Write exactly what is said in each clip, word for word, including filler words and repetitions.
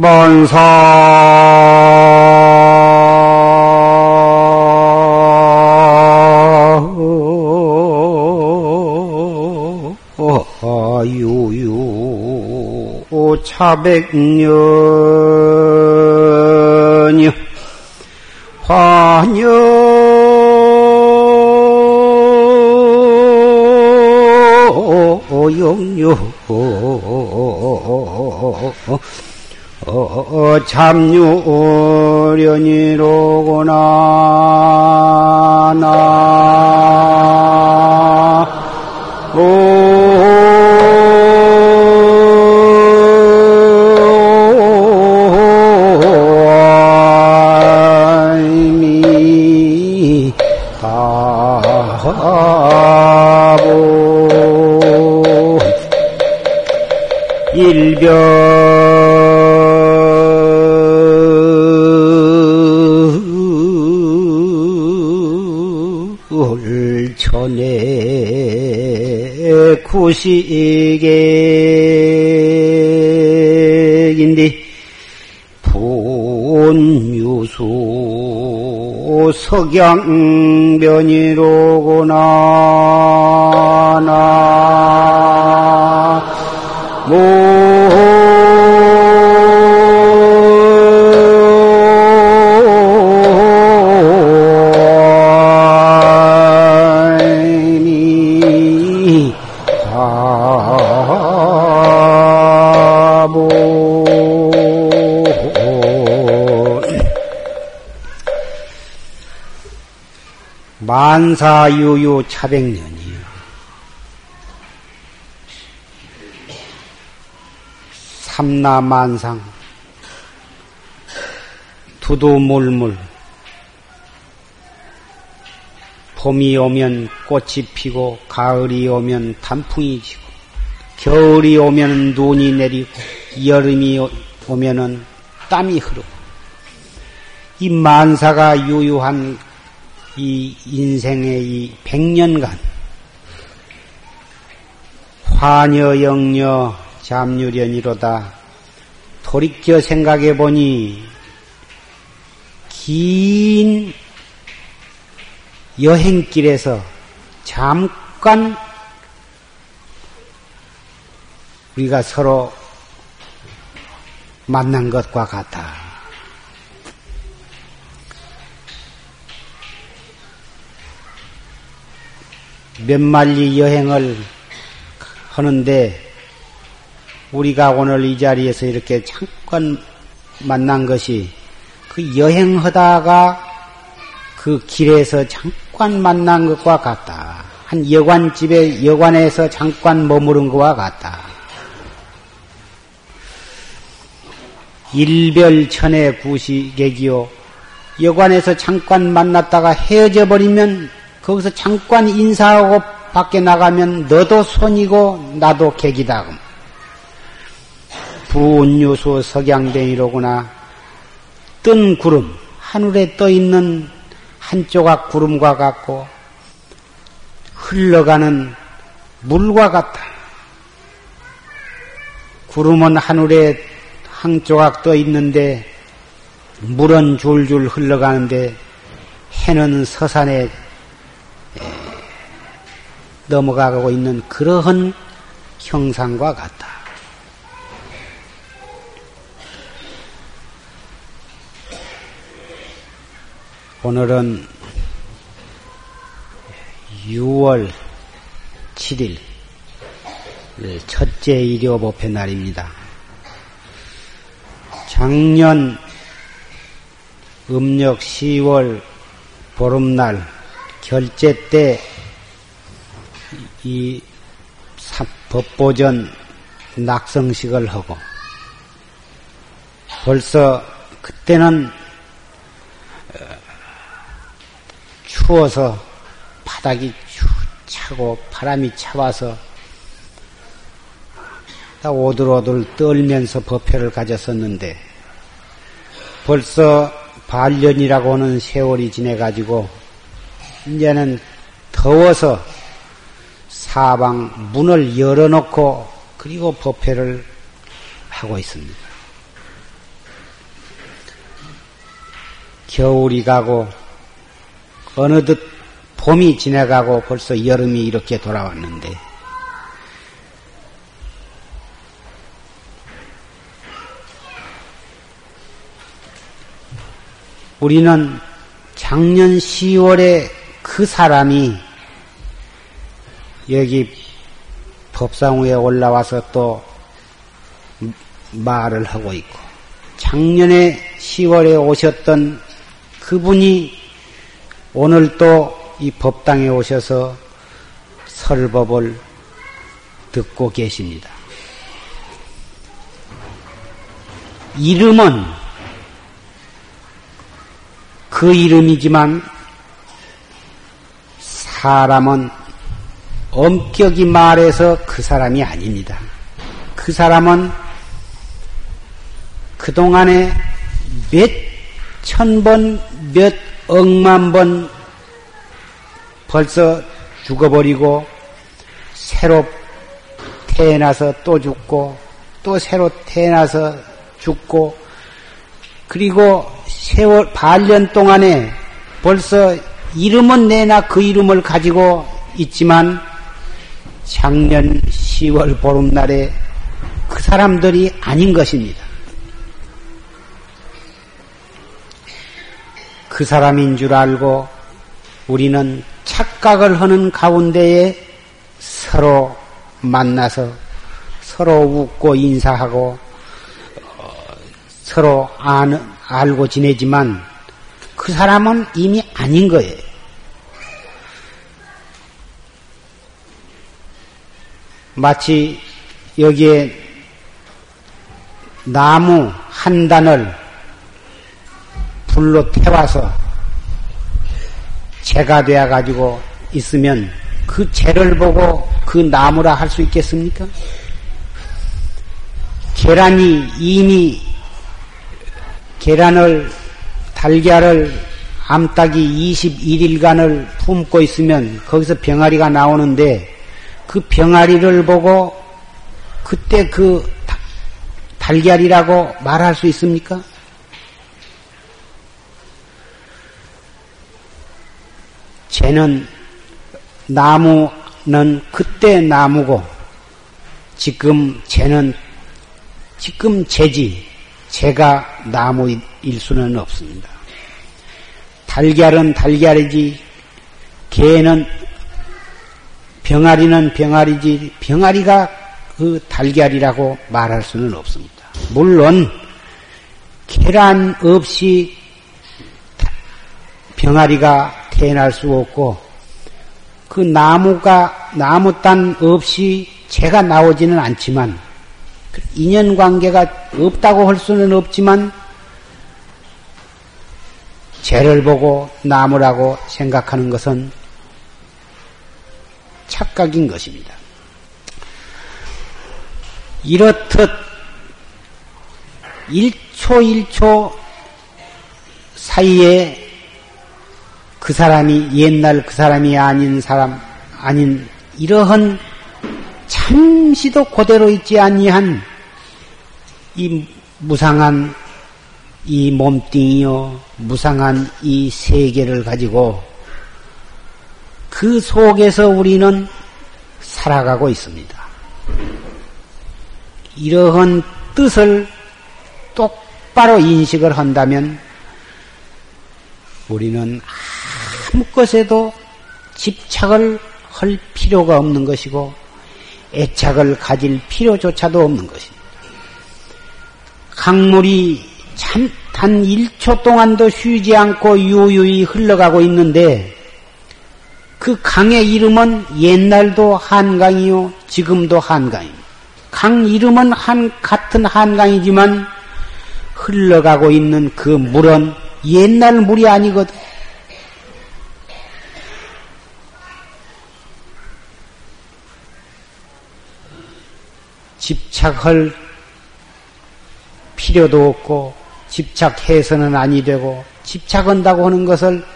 만사 유유 오차백년이 화녀영유 참유련이로구나 나오 일별천의 구시객인데 본유수 석양변이로구나 나모 만사유유 차백년이요. 삼라만상 두두물물 봄이 오면 꽃이 피고 가을이 오면 단풍이 지고 겨울이 오면 눈이 내리고 여름이 오면은 땀이 흐르고 이 만사가 유유한 이 인생의 이 백년간 화녀 영녀 잠유련이로다 돌이켜 생각해 보니 긴 여행길에서 잠깐 우리가 서로 만난 것과 같다. 몇 마리 여행을 하는데 우리가 오늘 이 자리에서 이렇게 잠깐 만난 것이 그 여행하다가 그 길에서 잠깐 만난 것과 같다. 한 여관집에 여관에서 잠깐 머무른 것과 같다. 일별천의 구시객이요. 여관에서 잠깐 만났다가 헤어져 버리면 거기서 잠깐 인사하고 밖에 나가면 너도 손이고 나도 객이다. 부은유수 석양뱅이로구나. 뜬 구름, 하늘에 떠있는 한 조각 구름과 같고 흘러가는 물과 같다. 구름은 하늘에 한 조각 떠있는데 물은 줄줄 흘러가는데 해는 서산에 넘어가고 있는 그러한 형상과 같다. 오늘은 유월 칠일 첫째 일요법회 날입니다. 작년 음력 시월 보름날 결제 때 이 법보전 낙성식을 하고 벌써 그때는 추워서 바닥이 차고 바람이 차와서 오들오들 떨면서 법회를 가졌었는데 벌써 반년이라고 하는 세월이 지내가지고 이제는 더워서 사방 문을 열어놓고 그리고 법회를 하고 있습니다. 겨울이 가고 어느덧 봄이 지나가고 벌써 여름이 이렇게 돌아왔는데 우리는 작년 시월에 그 사람이 여기 법상우에 올라와서 또 말을 하고 있고 작년에 시월에 오셨던 그분이 오늘 또 이 법당에 오셔서 설법을 듣고 계십니다. 이름은 그 이름이지만 사람은 엄격히 말해서 그 사람이 아닙니다. 그 사람은 그동안에 몇 천 번, 몇 억만 번 벌써 죽어버리고 새로 태어나서 또 죽고 또 새로 태어나서 죽고 그리고 세월 반년 동안에 벌써 이름은 내나 그 이름을 가지고 있지만 작년 시월 보름날에 그 사람들이 아닌 것입니다. 그 사람인 줄 알고 우리는 착각을 하는 가운데에 서로 만나서 서로 웃고 인사하고 서로 아는, 알고 지내지만 그 사람은 이미 아닌 거예요. 마치 여기에 나무 한 단을 불로 태워서 재가 되어가지고 있으면 그 재를 보고 그 나무라 할 수 있겠습니까? 계란이 이미 계란을 달걀을 암탉이 이십일 일간을 품고 있으면 거기서 병아리가 나오는데 그 병아리를 보고 그때 그 달걀이라고 말할 수 있습니까? 쟤는 나무는 그때 나무고 지금 쟤는 지금 쟤지 쟤가 나무일 수는 없습니다. 달걀은 달걀이지 개는 병아리는 병아리지 병아리가 그 달걀이라고 말할 수는 없습니다. 물론 계란 없이 병아리가 태어날 수 없고 그 나무가 나무단 없이 재가 나오지는 않지만 인연관계가 없다고 할 수는 없지만 재를 보고 나무라고 생각하는 것은 착각인 것입니다. 이렇듯 일 초 일 초 사이에 그 사람이 옛날 그 사람이 아닌 사람 아닌 이러한 잠시도 그대로 있지 아니한 이 무상한 이 몸뚱이요 무상한 이 세계를 가지고 그 속에서 우리는 살아가고 있습니다. 이러한 뜻을 똑바로 인식을 한다면 우리는 아무 것에도 집착을 할 필요가 없는 것이고 애착을 가질 필요조차도 없는 것입니다. 강물이 참 단 일 초 동안도 쉬지 않고 유유히 흘러가고 있는데 그 강의 이름은 옛날도 한강이요 지금도 한강입니다. 강 이름은 한 같은 한강이지만 흘러가고 있는 그 물은 옛날 물이 아니거든. 집착할 필요도 없고 집착해서는 아니 되고 집착한다고 하는 것을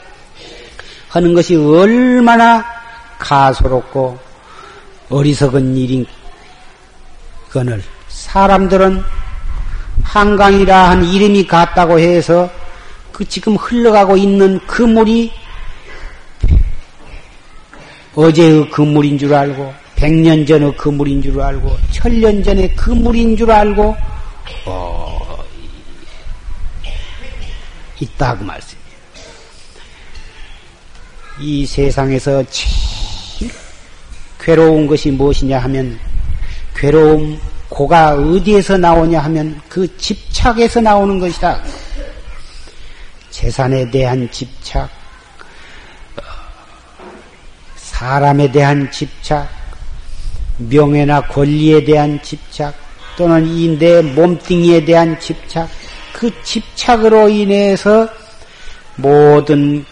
하는 것이 얼마나 가소롭고 어리석은 일인 건을 사람들은 한강이라 한 이름이 같다고 해서 그 지금 흘러가고 있는 그 물이 어제의 그 물인 줄 알고 백년 전의 그 물인 줄 알고 천년 전의 그 물인 줄 알고 어... 있다 그 말씀이에요. 이 세상에서 제일 괴로운 것이 무엇이냐 하면 괴로움 고가 어디에서 나오냐 하면 그 집착에서 나오는 것이다. 재산에 대한 집착, 사람에 대한 집착, 명예나 권리에 대한 집착, 또는 이 내 몸뚱이에 대한 집착, 그 집착으로 인해서 모든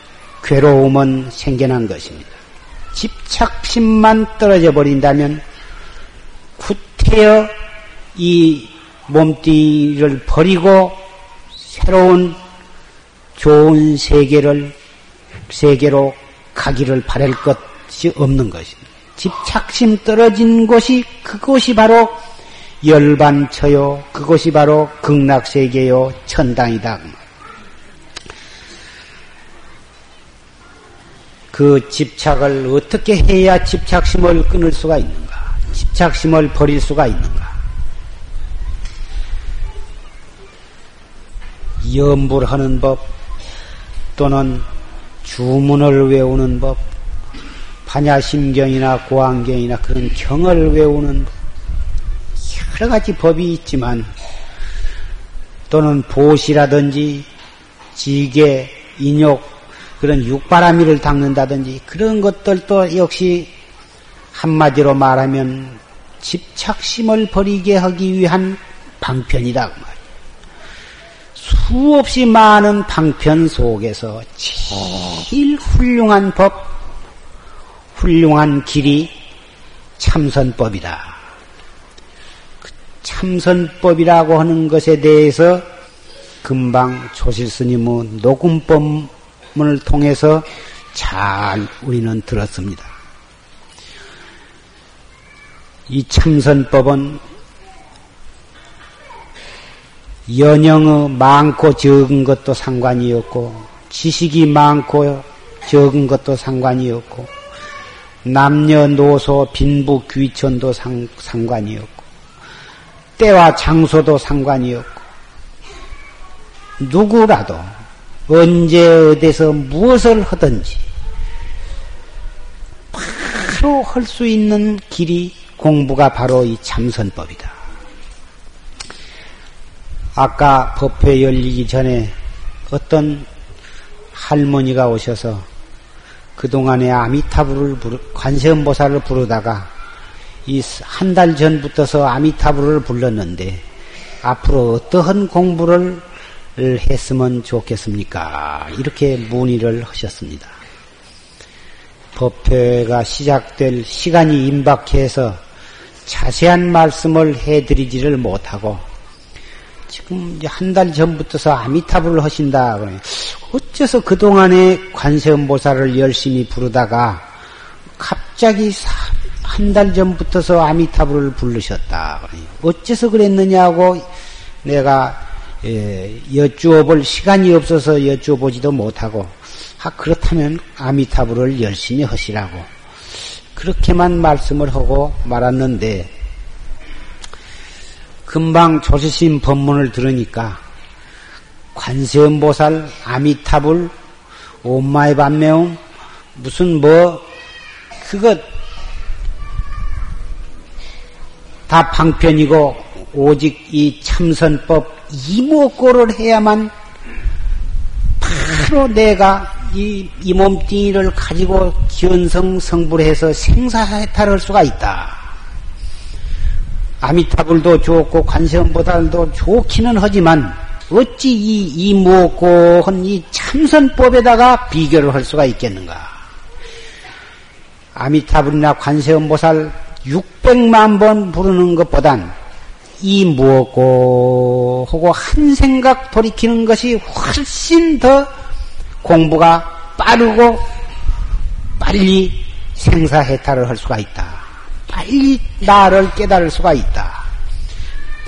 괴로움은 생겨난 것입니다. 집착심만 떨어져 버린다면 구태여 이 몸뚱이를 버리고 새로운 좋은 세계를 세계로 가기를 바랄 것이 없는 것입니다. 집착심 떨어진 곳이 그곳이 바로 열반처요, 그것이 바로 극락세계요, 천당이다. 그 집착을 어떻게 해야 집착심을 끊을 수가 있는가? 집착심을 버릴 수가 있는가? 염불하는 법, 또는 주문을 외우는 법, 반야심경이나 고안경이나 그런 경을 외우는 법, 여러 가지 법이 있지만, 또는 보시라든지 지계, 인욕, 그런 육바라밀을 닦는다든지 그런 것들도 역시 한마디로 말하면 집착심을 버리게 하기 위한 방편이다 그 말이에요. 수없이 많은 방편 속에서 제일 훌륭한 법, 훌륭한 길이 참선법이다. 참선법이라고 하는 것에 대해서 금방 조실스님의 녹음법문을 통해서 잘 우리는 들었습니다. 이 참선법은 연영의 많고 적은 것도 상관이 없고 지식이 많고 적은 것도 상관이 없고 남녀노소 빈부 귀천도 상, 상관이 없고 때와 장소도 상관이 없고 누구라도 언제 어디서 무엇을 하든지 바로 할 수 있는 길이 공부가 바로 이 참선법이다. 아까 법회 열리기 전에 어떤 할머니가 오셔서 그동안에 아미타불을 부르, 관세음보살을 부르다가 이 한 달 전부터서 아미타불을 불렀는데 앞으로 어떠한 공부를 했으면 좋겠습니까? 이렇게 문의를 하셨습니다. 법회가 시작될 시간이 임박해서 자세한 말씀을 해드리지를 못하고 지금 한 달 전부터서 아미타불을 하신다 그래요. 어째서 그동안에 관세음보살을 열심히 부르다가 갑자기 한 달 전부터서 아미타불을 부르셨다. 어째서 그랬느냐고 내가 여쭈어볼 시간이 없어서 여쭈어보지도 못하고, 아 그렇다면 아미타불을 열심히 하시라고 그렇게만 말씀을 하고 말았는데 금방 조실스님 법문을 들으니까 관세음보살, 아미타불, 엄마의 반매움, 무슨 뭐 그것 다 방편이고 오직 이 참선법 이목고를 해야만 바로 내가 이, 이 몸뚱이를 가지고 견성 성불해서 생사해탈할 수가 있다. 아미타불도 좋고 관세음보살도 좋기는 하지만 어찌 이 이목고한 이 참선법에다가 비교를 할 수가 있겠는가. 아미타불이나 관세음보살 육백만 번 부르는 것보단 이 무엇고 하고 한 생각 돌이키는 것이 훨씬 더 공부가 빠르고 빨리 생사해탈을 할 수가 있다. 빨리 나를 깨달을 수가 있다.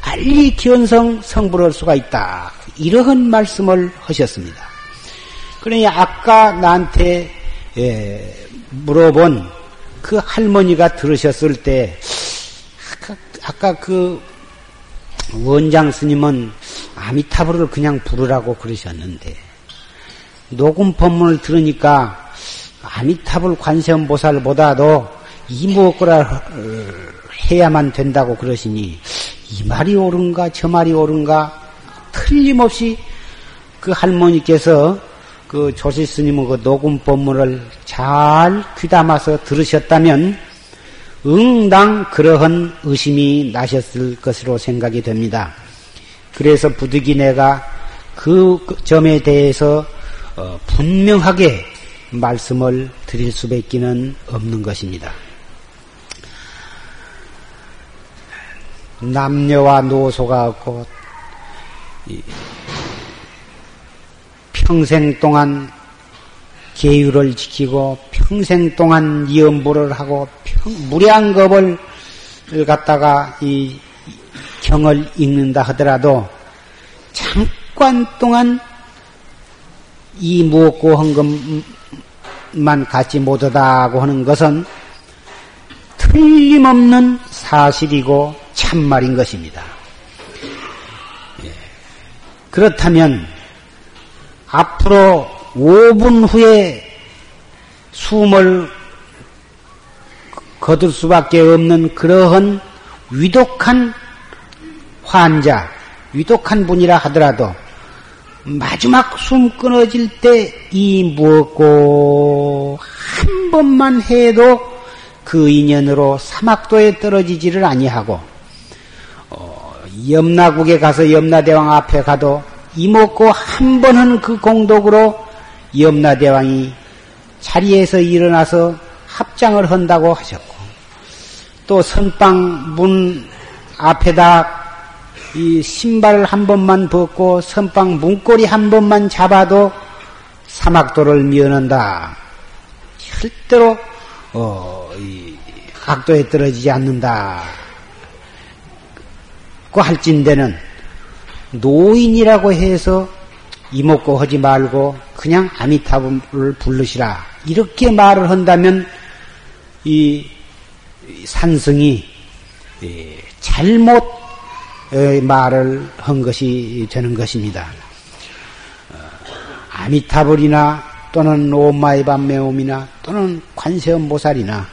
빨리 견성 성불할 수가 있다. 이러한 말씀을 하셨습니다. 그러니 아까 나한테 예, 물어본 그 할머니가 들으셨을 때 아까, 아까 그 원장 스님은 아미타불을 그냥 부르라고 그러셨는데 녹음 법문을 들으니까 아미타불 관세음보살보다도 이무엇거라 해야만 된다고 그러시니 이 말이 옳은가 저 말이 옳은가 틀림없이 그 할머니께서 그 조실 스님의 그 녹음 법문을 잘 귀담아서 들으셨다면 응당 그러한 의심이 나셨을 것으로 생각이 됩니다. 그래서 부득이 내가 그 점에 대해서 어, 분명하게 말씀을 드릴 수밖에 없는 것입니다. 남녀와 노소가 없고 평생 동안 계율을 지키고 평생 동안 이음부를 하고 무량겁을 갖다가 이 경을 읽는다 하더라도 잠깐 동안 이 무엇고 헌금만 갖지 못하다고 하는 것은 틀림없는 사실이고 참말인 것입니다. 그렇다면 앞으로 오 분 후에 숨을 거둘 수밖에 없는 그러한 위독한 환자, 위독한 분이라 하더라도 마지막 숨 끊어질 때 이 무엇고 한 번만 해도 그 인연으로 사막도에 떨어지지를 아니하고 어, 염라국에 가서 염라대왕 앞에 가도 이먹고 한 번은 그 공덕으로 염라대왕이 자리에서 일어나서 합장을 한다고 하셨고 또 선방 문 앞에다 이 신발을 한 번만 벗고 선방 문고리 한 번만 잡아도 사막도를 면한다. 절대로 어, 이 학도에 떨어지지 않는다. 그 할진대는 노인이라고 해서 이목고 하지 말고 그냥 아미타불을 부르시라 이렇게 말을 한다면 이 산승이 잘못 말을 한 것이 되는 것입니다. 아미타불이나 또는 오마이밤매옴이나 또는 관세음보살이나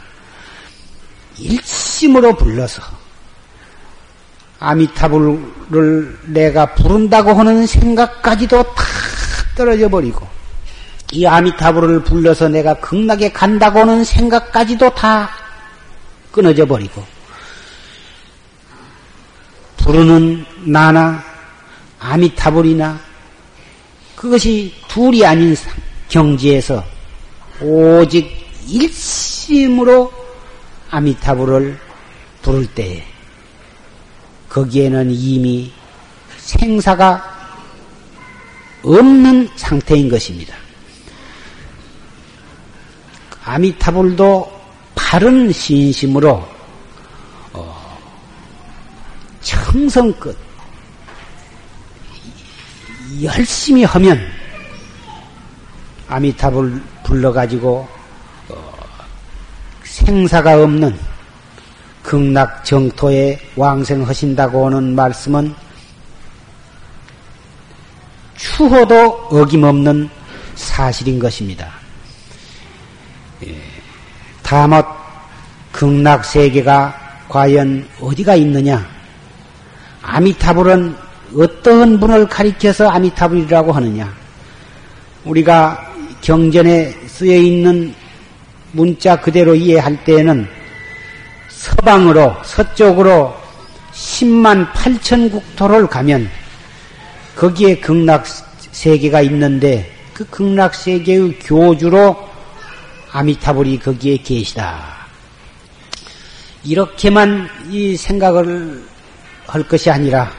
일심으로 불러서 아미타불을 내가 부른다고 하는 생각까지도 다 떨어져 버리고 이 아미타불을 불러서 내가 극락에 간다고 하는 생각까지도 다 끊어져 버리고 부르는 나나 아미타불이나 그것이 둘이 아닌 경지에서 오직 일심으로 아미타불을 부를 때에 거기에는 이미 생사가 없는 상태인 것입니다. 아미타불도 바른 신심으로 청성껏 열심히 하면 아미타불 불러가지고 생사가 없는 극락 정토에 왕생하신다고 하는 말씀은 추호도 어김없는 사실인 것입니다. 다만 극락 세계가 과연 어디가 있느냐? 아미타불은 어떤 분을 가리켜서 아미타불이라고 하느냐? 우리가 경전에 쓰여 있는 문자 그대로 이해할 때에는 서방으로, 서쪽으로 십만 팔천 국토를 가면 거기에 극락 세계가 있는데 그 극락 세계의 교주로 아미타불이 거기에 계시다. 이렇게만 이 생각을 할 것이 아니라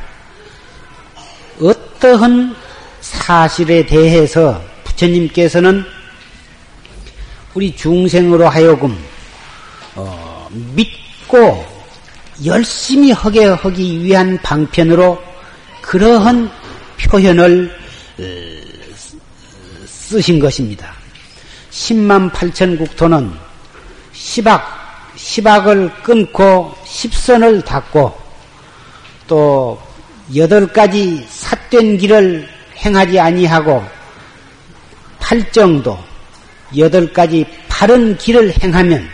어떠한 사실에 대해서 부처님께서는 우리 중생으로 하여금 어, 믿고 열심히 하게 하기 위한 방편으로 그러한 표현을 쓰신 것입니다. 십만 팔천 국토는 십악, 십악을 끊고 십선을 닦고 또 여덟 가지 삿된 길을 행하지 아니하고 팔정도 여덟 가지 바른 길을 행하면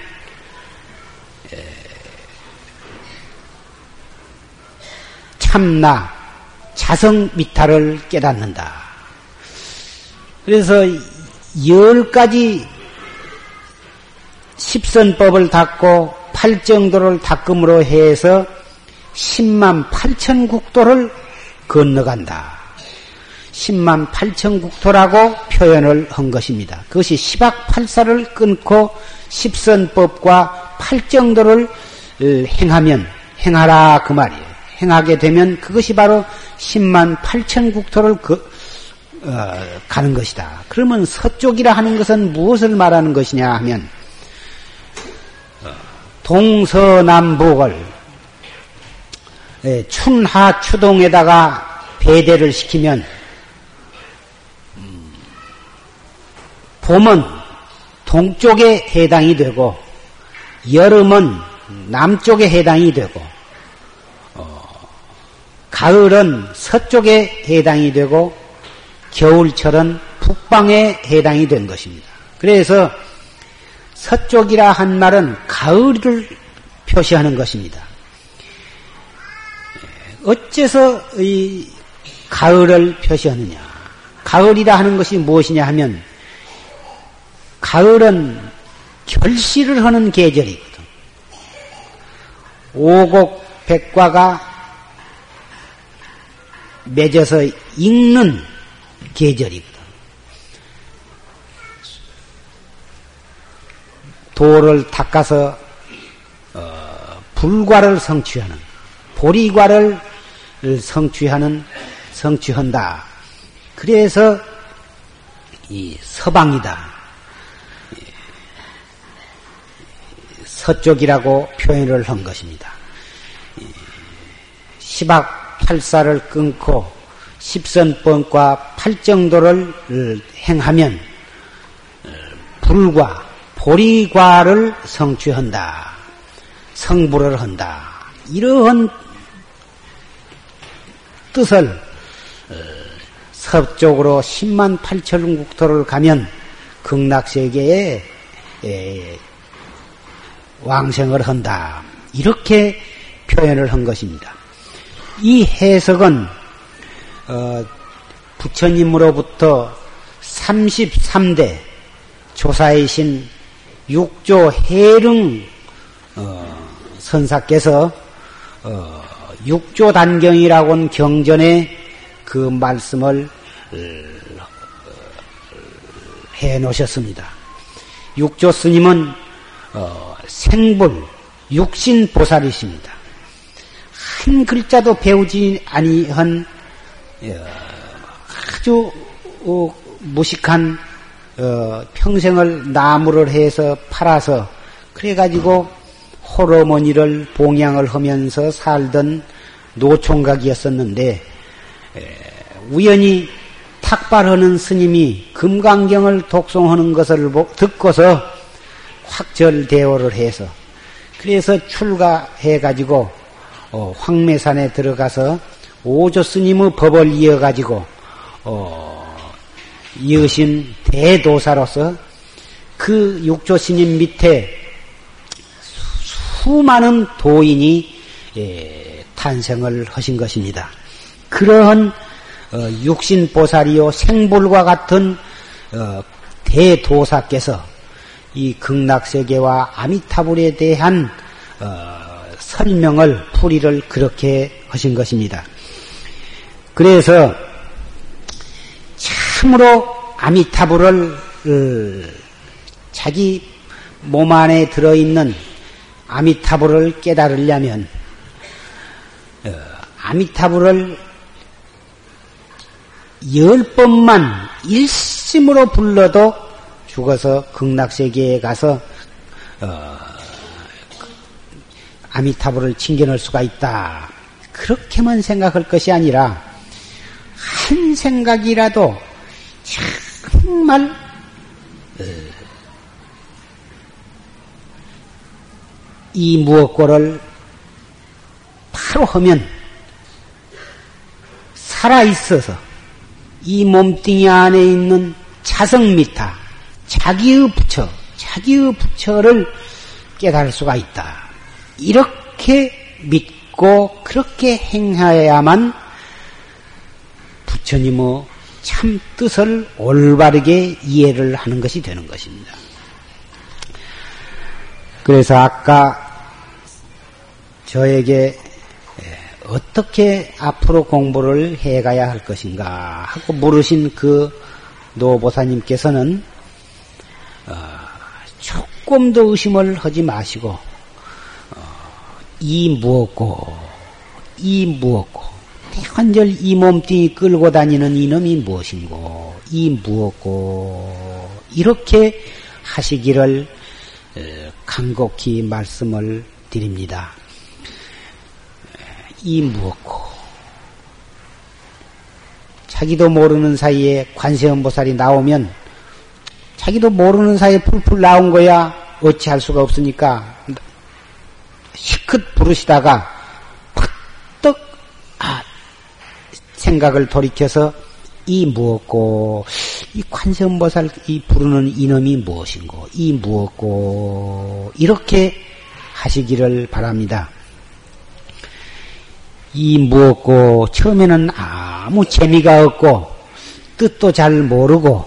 참나 자성 미타를 깨닫는다. 그래서 열 가지 십선법을 닦고 팔정도를 닦음으로 해서 십만 팔천 국도를 건너간다. 십만 팔천 국토라고 표현을 한 것입니다. 그것이 십악팔사를 끊고 십선법과 팔정도를 행하면 행하라 그 말이에요. 행하게 되면 그것이 바로 십만 팔천 국토를 그, 어, 가는 것이다. 그러면 서쪽이라 하는 것은 무엇을 말하는 것이냐 하면 동서남북을 예, 춘하추동에다가 배대를 시키면 봄은 동쪽에 해당이 되고 여름은 남쪽에 해당이 되고 가을은 서쪽에 해당이 되고 겨울철은 북방에 해당이 된 것입니다. 그래서 서쪽이라 한 말은 가을을 표시하는 것입니다. 어째서 이 가을을 표시하느냐? 가을이라 하는 것이 무엇이냐 하면 가을은 결실을 하는 계절이거든. 오곡 백과가 맺어서 익는 계절이거든. 도를 닦아서 불과를 성취하는, 보리과를 성취하는, 성취한다. 그래서 이 서방이다. 서쪽이라고 표현을 한 것입니다. 십악팔사를 끊고 십선법과 팔정도를 행하면 불과, 보리과를 성취한다. 성불을 한다. 이러한 뜻을 서쪽으로 십만 팔천 국토를 가면 극락세계에 왕생을 한다. 이렇게 표현을 한 것입니다. 이 해석은 어, 부처님으로부터 삼십삼 대 조사이신 육조 해릉 어, 선사께서 어, 육조 단경이라고 하는 경전에 그 말씀을 해놓으셨습니다. 육조 스님은 어, 생불, 육신 보살이십니다. 한 글자도 배우지 아니한 아주 무식한 평생을 나무를 해서 팔아서 그래가지고 홀어머니를 봉양을 하면서 살던 노총각이었었는데 우연히 탁발하는 스님이 금강경을 독송하는 것을 듣고서 확절대오를 해서 그래서 출가해가지고 어, 황매산에 들어가서 오조 스님의 법을 이어가지고 어, 이어신 대도사로서 그 육조 스님 밑에 수많은 도인이 예, 탄생을 하신 것입니다. 그러한 어, 육신보살이요 생불과 같은 어, 대도사께서 이 극락세계와 아미타불에 대한 어, 설명을, 풀이를 그렇게 하신 것입니다. 그래서 참으로 아미타불을 자기 몸 안에 들어있는 아미타불을 깨달으려면 아미타불을 열 번만 일심으로 불러도 죽어서 극락세계에 가서 어, 아미타불을 칭견할 수가 있다. 그렇게만 생각할 것이 아니라 한 생각이라도 참 정말 이 무엇고를 바로 하면 살아있어서 이 몸뚱이 안에 있는 자성미타, 자기의 부처, 자기의 부처를 깨달을 수가 있다. 이렇게 믿고 그렇게 행해야만 부처님의 참 뜻을 올바르게 이해를 하는 것이 되는 것입니다. 그래서 아까 저에게 어떻게 앞으로 공부를 해가야 할 것인가 하고 물으신 그 노보사님께서는 조금 더 의심을 하지 마시고 이 무엇고 이 무엇고 대관절 이 몸뚱이 끌고 다니는 이놈이 무엇인고 이 무엇고 이렇게 하시기를 간곡히 말씀을 드립니다. 이 무엇고 자기도 모르는 사이에 관세음보살이 나오면 자기도 모르는 사이에 풀풀 나온 거야 어찌할 수가 없으니까 시끗 부르시다가 팍떡 아, 생각을 돌이켜서 이 무엇고 이 관세음보살 이 부르는 이놈이 무엇인고 이 무엇고 이렇게 하시기를 바랍니다. 이 무엇고 처음에는 아무 재미가 없고 뜻도 잘 모르고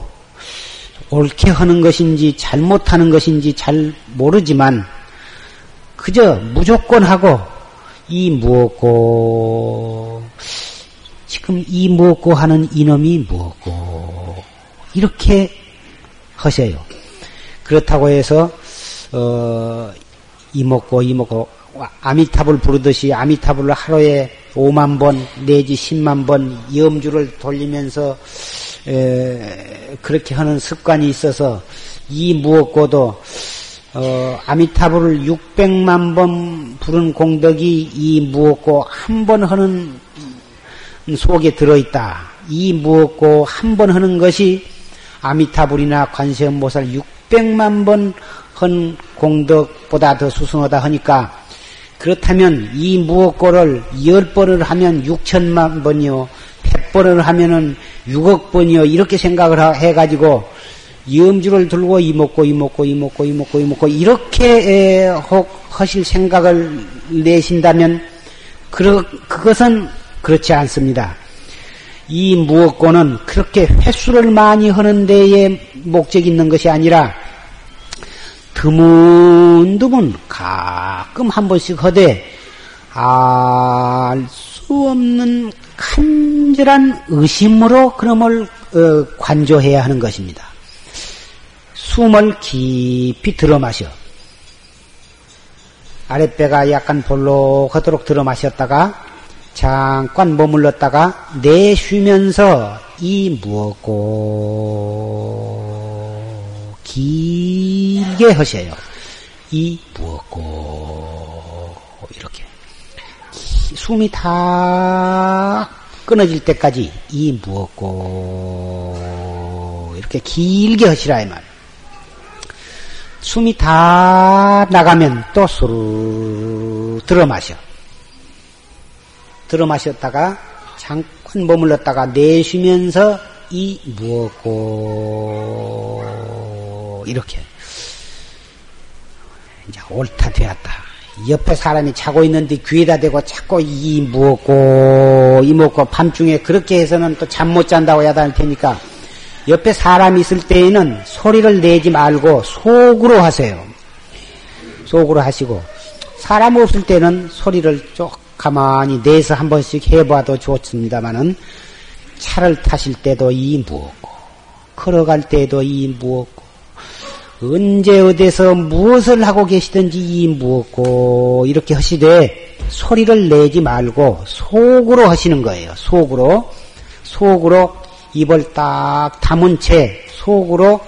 옳게 하는 것인지 잘못하는 것인지 잘 모르지만 그저 무조건 하고 이 무엇고 지금 이 무엇고 하는 이놈이 무엇고 이렇게 하세요. 그렇다고 해서 어, 이 먹고 이 먹고 아미타불 부르듯이 아미타불을 하루에 오만 번 내지 십만 번 염주를 돌리면서 에, 그렇게 하는 습관이 있어서 이 무엇고도 어, 아미타불을 육백만 번 부른 공덕이 이 무엇고 한 번 하는 속에 들어있다. 이 무엇고 한 번 하는 것이 아미타불이나 관세음보살 육백만 번 한 공덕보다 더 수승하다 하니까 그렇다면 이 무엇고를 열 번을 하면 육천만 번이요, 백 번을 하면은 육억 번이요 이렇게 생각을 하, 해가지고 염주를 들고 이 먹고 이 먹고 이 먹고 이 먹고 이 먹고 이렇게 에, 혹 하실 생각을 내신다면 그러, 그것은 그렇지 않습니다. 이 무엇고는 그렇게 횟수를 많이 하는 데에 목적이 있는 것이 아니라. 드문드문 가끔 한 번씩 하되 알 수 없는 간절한 의심으로 그놈을 관조해야 하는 것입니다. 숨을 깊이 들어 마셔. 아랫배가 약간 볼록하도록 들어 마셨다가 잠깐 머물렀다가 내쉬면서 이 무엇고 깊이 길게 하세요. 이 무엇고 이렇게 숨이 다 끊어질 때까지 이 무엇고 이렇게 길게 하시라 이 말. 숨이 다 나가면 또 스르르 들어 마셔. 들어 마셨다가 잠깐 머물렀다가 내쉬면서 이 무엇고 이렇게. 옳다 되었다. 옆에 사람이 자고 있는데 귀에다 대고 자꾸 이 무엇고 이 무엇고 밤중에 그렇게 해서는 또 잠 못 잔다고 야단할 테니까 옆에 사람이 있을 때에는 소리를 내지 말고 속으로 하세요. 속으로 하시고 사람 없을 때는 소리를 쭉 가만히 내서 한 번씩 해봐도 좋습니다만은 차를 타실 때도 이 무엇고 걸어갈 때도 이 무엇고 언제 어디서 무엇을 하고 계시든지 이 무엇고 이렇게 하시되 소리를 내지 말고 속으로 하시는 거예요. 속으로 속으로 입을 딱 다문 채 속으로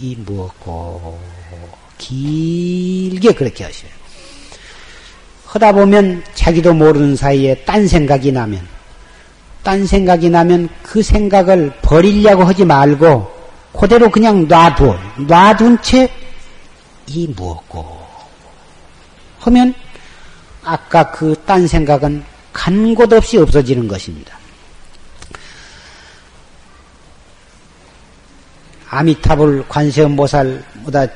이 무엇고 길게 그렇게 하셔요. 하다 보면 자기도 모르는 사이에 딴 생각이 나면 딴 생각이 나면 그 생각을 버리려고 하지 말고 그대로 그냥 놔둬. 놔둔 채 이 무엇고 하면 아까 그 딴 생각은 간 곳 없이 없어지는 것입니다. 아미타불 관세음보살보다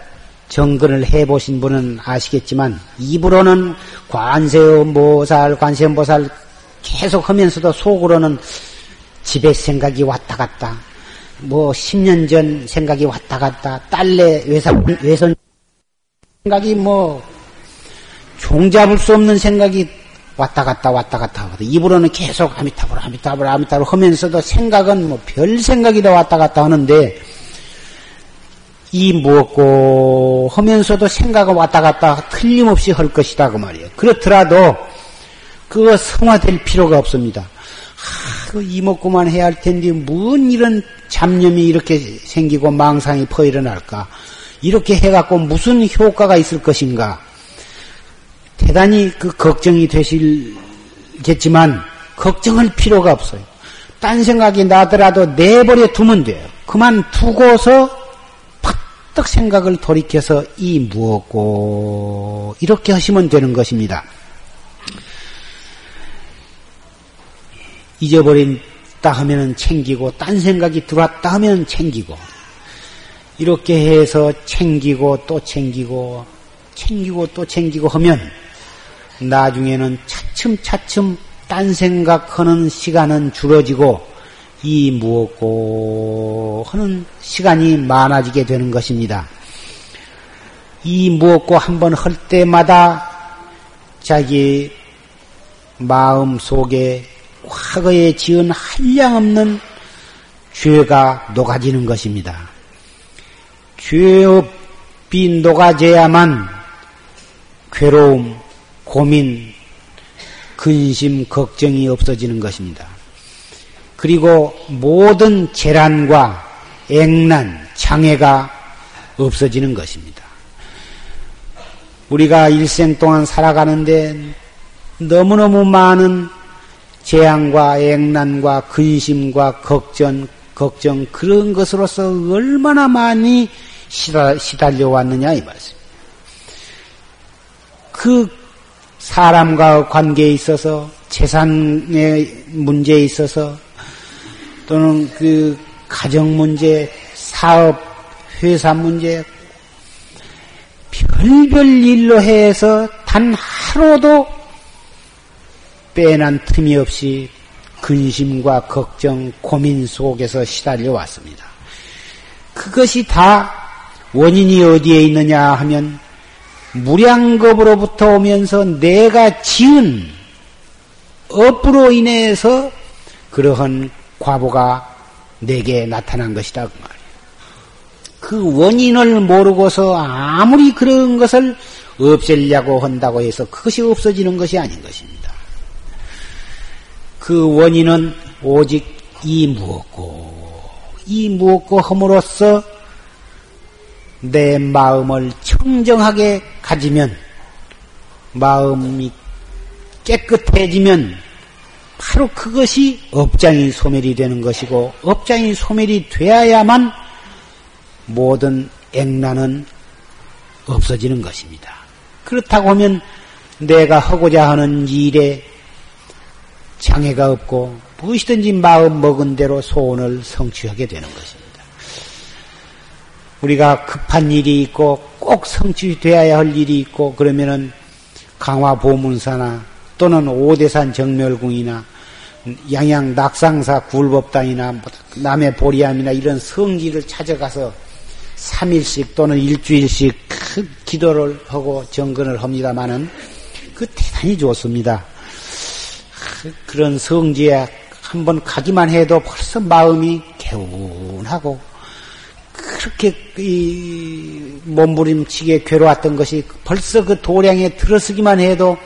정근을 해보신 분은 아시겠지만 입으로는 관세음보살 관세음보살 계속 하면서도 속으로는 집에 생각이 왔다 갔다, 뭐 십 년 전 생각이 왔다 갔다, 딸내 외상, 외선 생각이 뭐 종잡을 수 없는 생각이 왔다 갔다 왔다 갔다 하거든. 입으로는 계속 아미타불 아미타불 아미타불 하면서도 생각은 뭐 별 생각이 다 왔다 갔다 하는데 이 무엇고 하면서도 생각은 왔다 갔다 틀림없이 할 것이다 그 말이에요. 그렇더라도 그거 성화될 필요가 없습니다. 아, 그 이먹고만 해야 할 텐데 무슨 이런 잡념이 이렇게 생기고 망상이 퍼일어날까? 이렇게 해갖고 무슨 효과가 있을 것인가? 대단히 그 걱정이 되시겠지만 걱정할 필요가 없어요. 딴 생각이 나더라도 내버려 두면 돼요. 그만 두고서 딱 생각을 돌이켜서 이 무엇고 이렇게 하시면 되는 것입니다. 잊어버린다 하면은 챙기고 딴 생각이 들어왔다 하면 챙기고 이렇게 해서 챙기고 또 챙기고 챙기고 또 챙기고 하면 나중에는 차츰차츰 딴 생각하는 시간은 줄어지고 이 무엇고 하는 시간이 많아지게 되는 것입니다. 이 무엇고 한번 할 때마다 자기 마음 속에 과거에 지은 한량없는 죄가 녹아지는 것입니다. 죄업이 녹아져야만 괴로움, 고민, 근심, 걱정이 없어지는 것입니다. 그리고 모든 재난과 액난, 장애가 없어지는 것입니다. 우리가 일생 동안 살아가는데 너무너무 많은 재앙과 액난과 근심과 걱정, 걱정 그런 것으로서 얼마나 많이 시달려 왔느냐 이 말씀. 그 사람과 관계에 있어서 재산의 문제에 있어서 또는 그 가정 문제, 사업, 회사 문제, 별별 일로 해서 단 하루도 빼난 틈이 없이 근심과 걱정, 고민 속에서 시달려 왔습니다. 그것이 다 원인이 어디에 있느냐 하면 무량겁으로부터 오면서 내가 지은 업으로 인해서 그러한 과보가 내게 나타난 것이다 그 말이에요. 그 원인을 모르고서 아무리 그런 것을 없애려고 한다고 해서 그것이 없어지는 것이 아닌 것입니다. 그 원인은 오직 이 무엇고 이 무엇고 함으로써 내 마음을 청정하게 가지면 마음이 깨끗해지면 바로 그것이 업장이 소멸이 되는 것이고 업장이 소멸이 되어야만 모든 액난은 없어지는 것입니다. 그렇다고 하면 내가 하고자 하는 일에 장애가 없고 무엇이든지 마음 먹은 대로 소원을 성취하게 되는 것입니다. 우리가 급한 일이 있고 꼭 성취되어야 할 일이 있고 그러면은 강화 보문사나 또는 오대산 정멸궁이나 양양 낙상사 굴법당이나 남해 보리암이나 이런 성지를 찾아가서 삼 일씩 또는 일주일씩 그 기도를 하고 정근을 합니다마는 그 대단히 좋습니다. 그런 성지에 한번 가기만 해도 벌써 마음이 개운하고 그렇게 이 몸부림치게 괴로웠던 것이 벌써 그 도량에 들어서기만 해도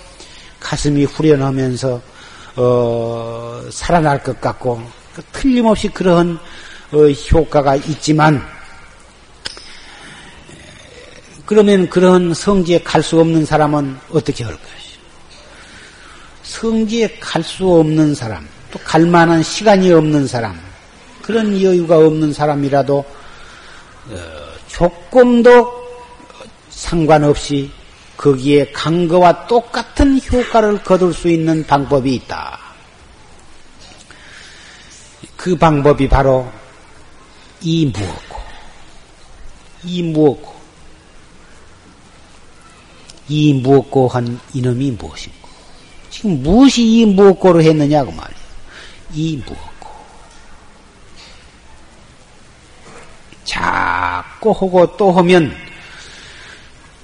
가슴이 후련하면서 어, 살아날 것 같고 틀림없이 그러한 어, 효과가 있지만 그러면 그런 성지에 갈 수 없는 사람은 어떻게 할 것이요? 성지에 갈 수 없는 사람 또 갈 만한 시간이 없는 사람, 그런 여유가 없는 사람이라도 조금도 상관없이 거기에 강거와 똑같은 효과를 거둘 수 있는 방법이 있다. 그 방법이 바로 이 무엇고, 이 무엇고, 이 무엇고 한 이놈이 무엇인고, 지금 무엇이 이 무엇고로 했느냐고 말이에요. 이 무엇고. 자꾸 하고 또 하면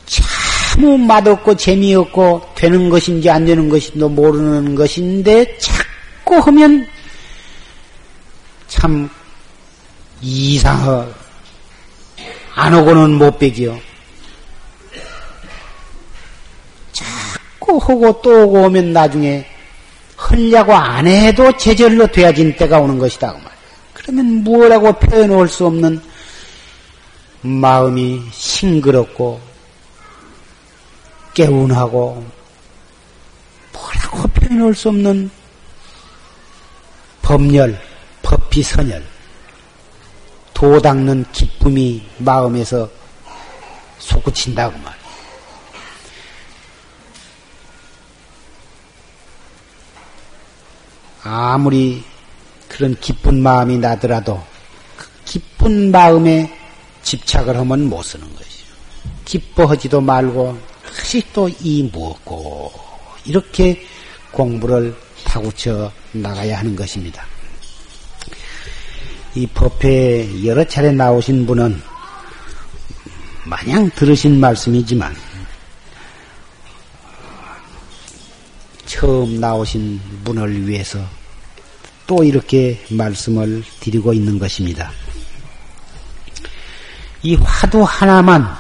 참 맛없고 재미없고 되는 것인지 안 되는 것인지도 모르는 것인데 자꾸 하면 참 이상하, 안 오고는 못 빼기요. 자꾸 하고 또 오고 오면 나중에 하려고 안 해도 제절로 되어진 때가 오는 것이다 그 말이에요. 그러면 뭐라고 표현할 수 없는 마음이 싱그럽고 개운하고 뭐라고 표현할 수 없는 법열, 법비선열, 도 닦는 기쁨이 마음에서 솟구친다고 말이에요. 아무리 그런 기쁜 마음이 나더라도 그 기쁜 마음에 집착을 하면 못 쓰는 것이죠. 기뻐하지도 말고 다시 또 이 무엇고, 이렇게 공부를 타구쳐 나가야 하는 것입니다. 이 법회에 여러 차례 나오신 분은 마냥 들으신 말씀이지만 처음 나오신 분을 위해서 또 이렇게 말씀을 드리고 있는 것입니다. 이 화두 하나만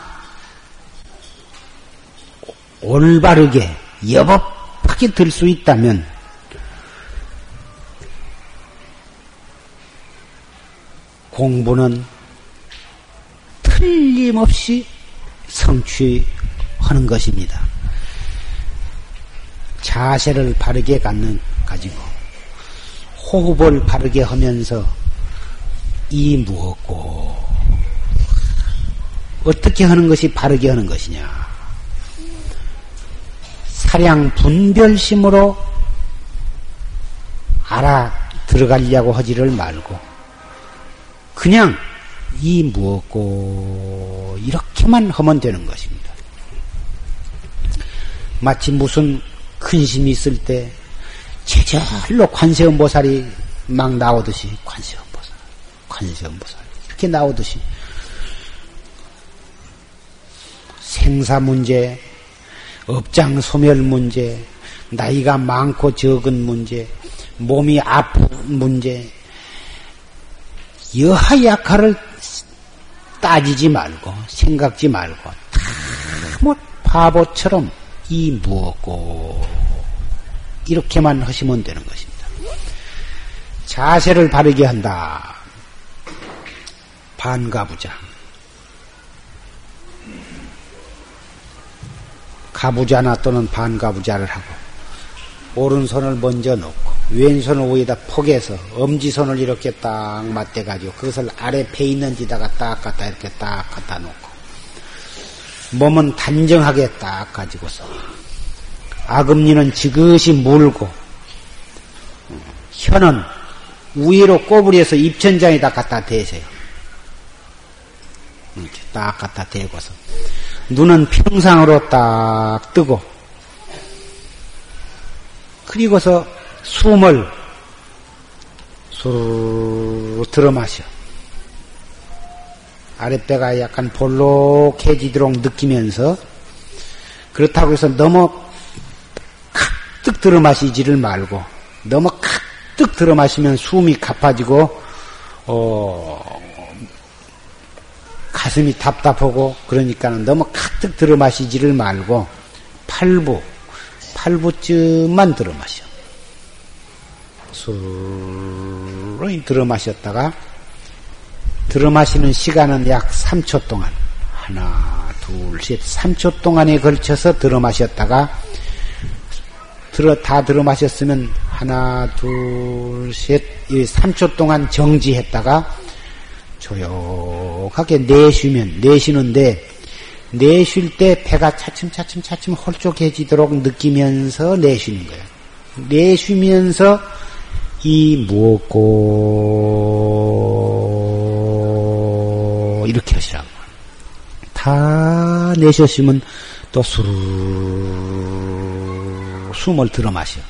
올바르게 여법하게 들 수 있다면 공부는 틀림없이 성취하는 것입니다. 자세를 바르게 갖는, 가지고 호흡을 바르게 하면서 이 무엇고, 어떻게 하는 것이 바르게 하는 것이냐, 사량 분별심으로 알아 들어가려고 하지를 말고 그냥 이 무엇고 이렇게만 하면 되는 것입니다. 마치 무슨 근심이 있을 때 제절로 관세음보살이 막 나오듯이, 관세음보살, 관세음보살 이렇게 나오듯이, 생사 문제, 업장 소멸 문제, 나이가 많고 적은 문제, 몸이 아픈 문제, 여하약하를 따지지 말고 생각지 말고 다 뭐 바보처럼 이 무엇고 이렇게만 하시면 되는 것입니다. 자세를 바르게 한다. 반가부자. 가부자나 또는 반가부자를 하고 오른손을 먼저 놓고 왼손을 위에다 포개서 엄지손을 이렇게 딱 맞대가지고 그것을 아래 배 있는 데다가 딱 갖다 이렇게 딱 갖다 놓고 몸은 단정하게 딱 가지고서 아금니는 지그시 물고 혀는 위로 꼬부려서 입천장에다 갖다 대세요. 이렇게 딱 갖다 대고서 눈은 평상으로 딱 뜨고, 그리고서 숨을 수르르 들어 마셔. 아랫배가 약간 볼록해지도록 느끼면서, 그렇다고 해서 너무 칵뜩 들어 마시지를 말고, 너무 칵뜩 들어 마시면 숨이 가빠지고 어 가슴이 답답하고, 그러니까는 너무 칵뜩 들어 마시지를 말고 팔부, 팔부쯤만 들어 마셔. 술을 들어 마셨다가, 들어 마시는 시간은 약 삼 초 동안, 하나, 둘, 셋, 삼 초 동안에 걸쳐서 들어 마셨다가, 들어, 다 들어 마셨으면 하나, 둘, 셋, 이 삼 초 동안 정지했다가 조용하게 내쉬면, 내쉬는데, 내쉴 때 배가 차츰차츰 차츰 홀쭉해지도록 느끼면서 내쉬는 거예요. 내쉬면서 이 무고 이렇게 하시라고. 다 내쉬었으면 또 수루 숨을 들어 마셔.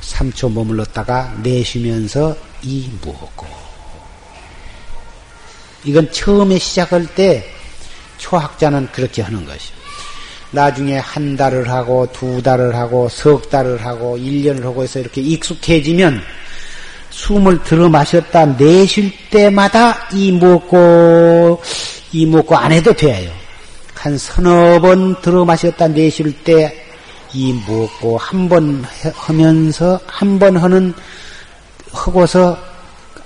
삼 초 머물렀다가 내쉬면서 이 무고. 이건 처음에 시작할 때 초학자는 그렇게 하는 것이요. 나중에 한 달을 하고 두 달을 하고 석 달을 하고 일 년을 하고 해서 이렇게 익숙해지면 숨을 들어 마셨다 내쉴 때마다 이 먹고 이 먹고 안 해도 돼요. 한 서너 번 들어 마셨다 내쉴 때 이 먹고 한 번 하면서 한 번 하는 하고서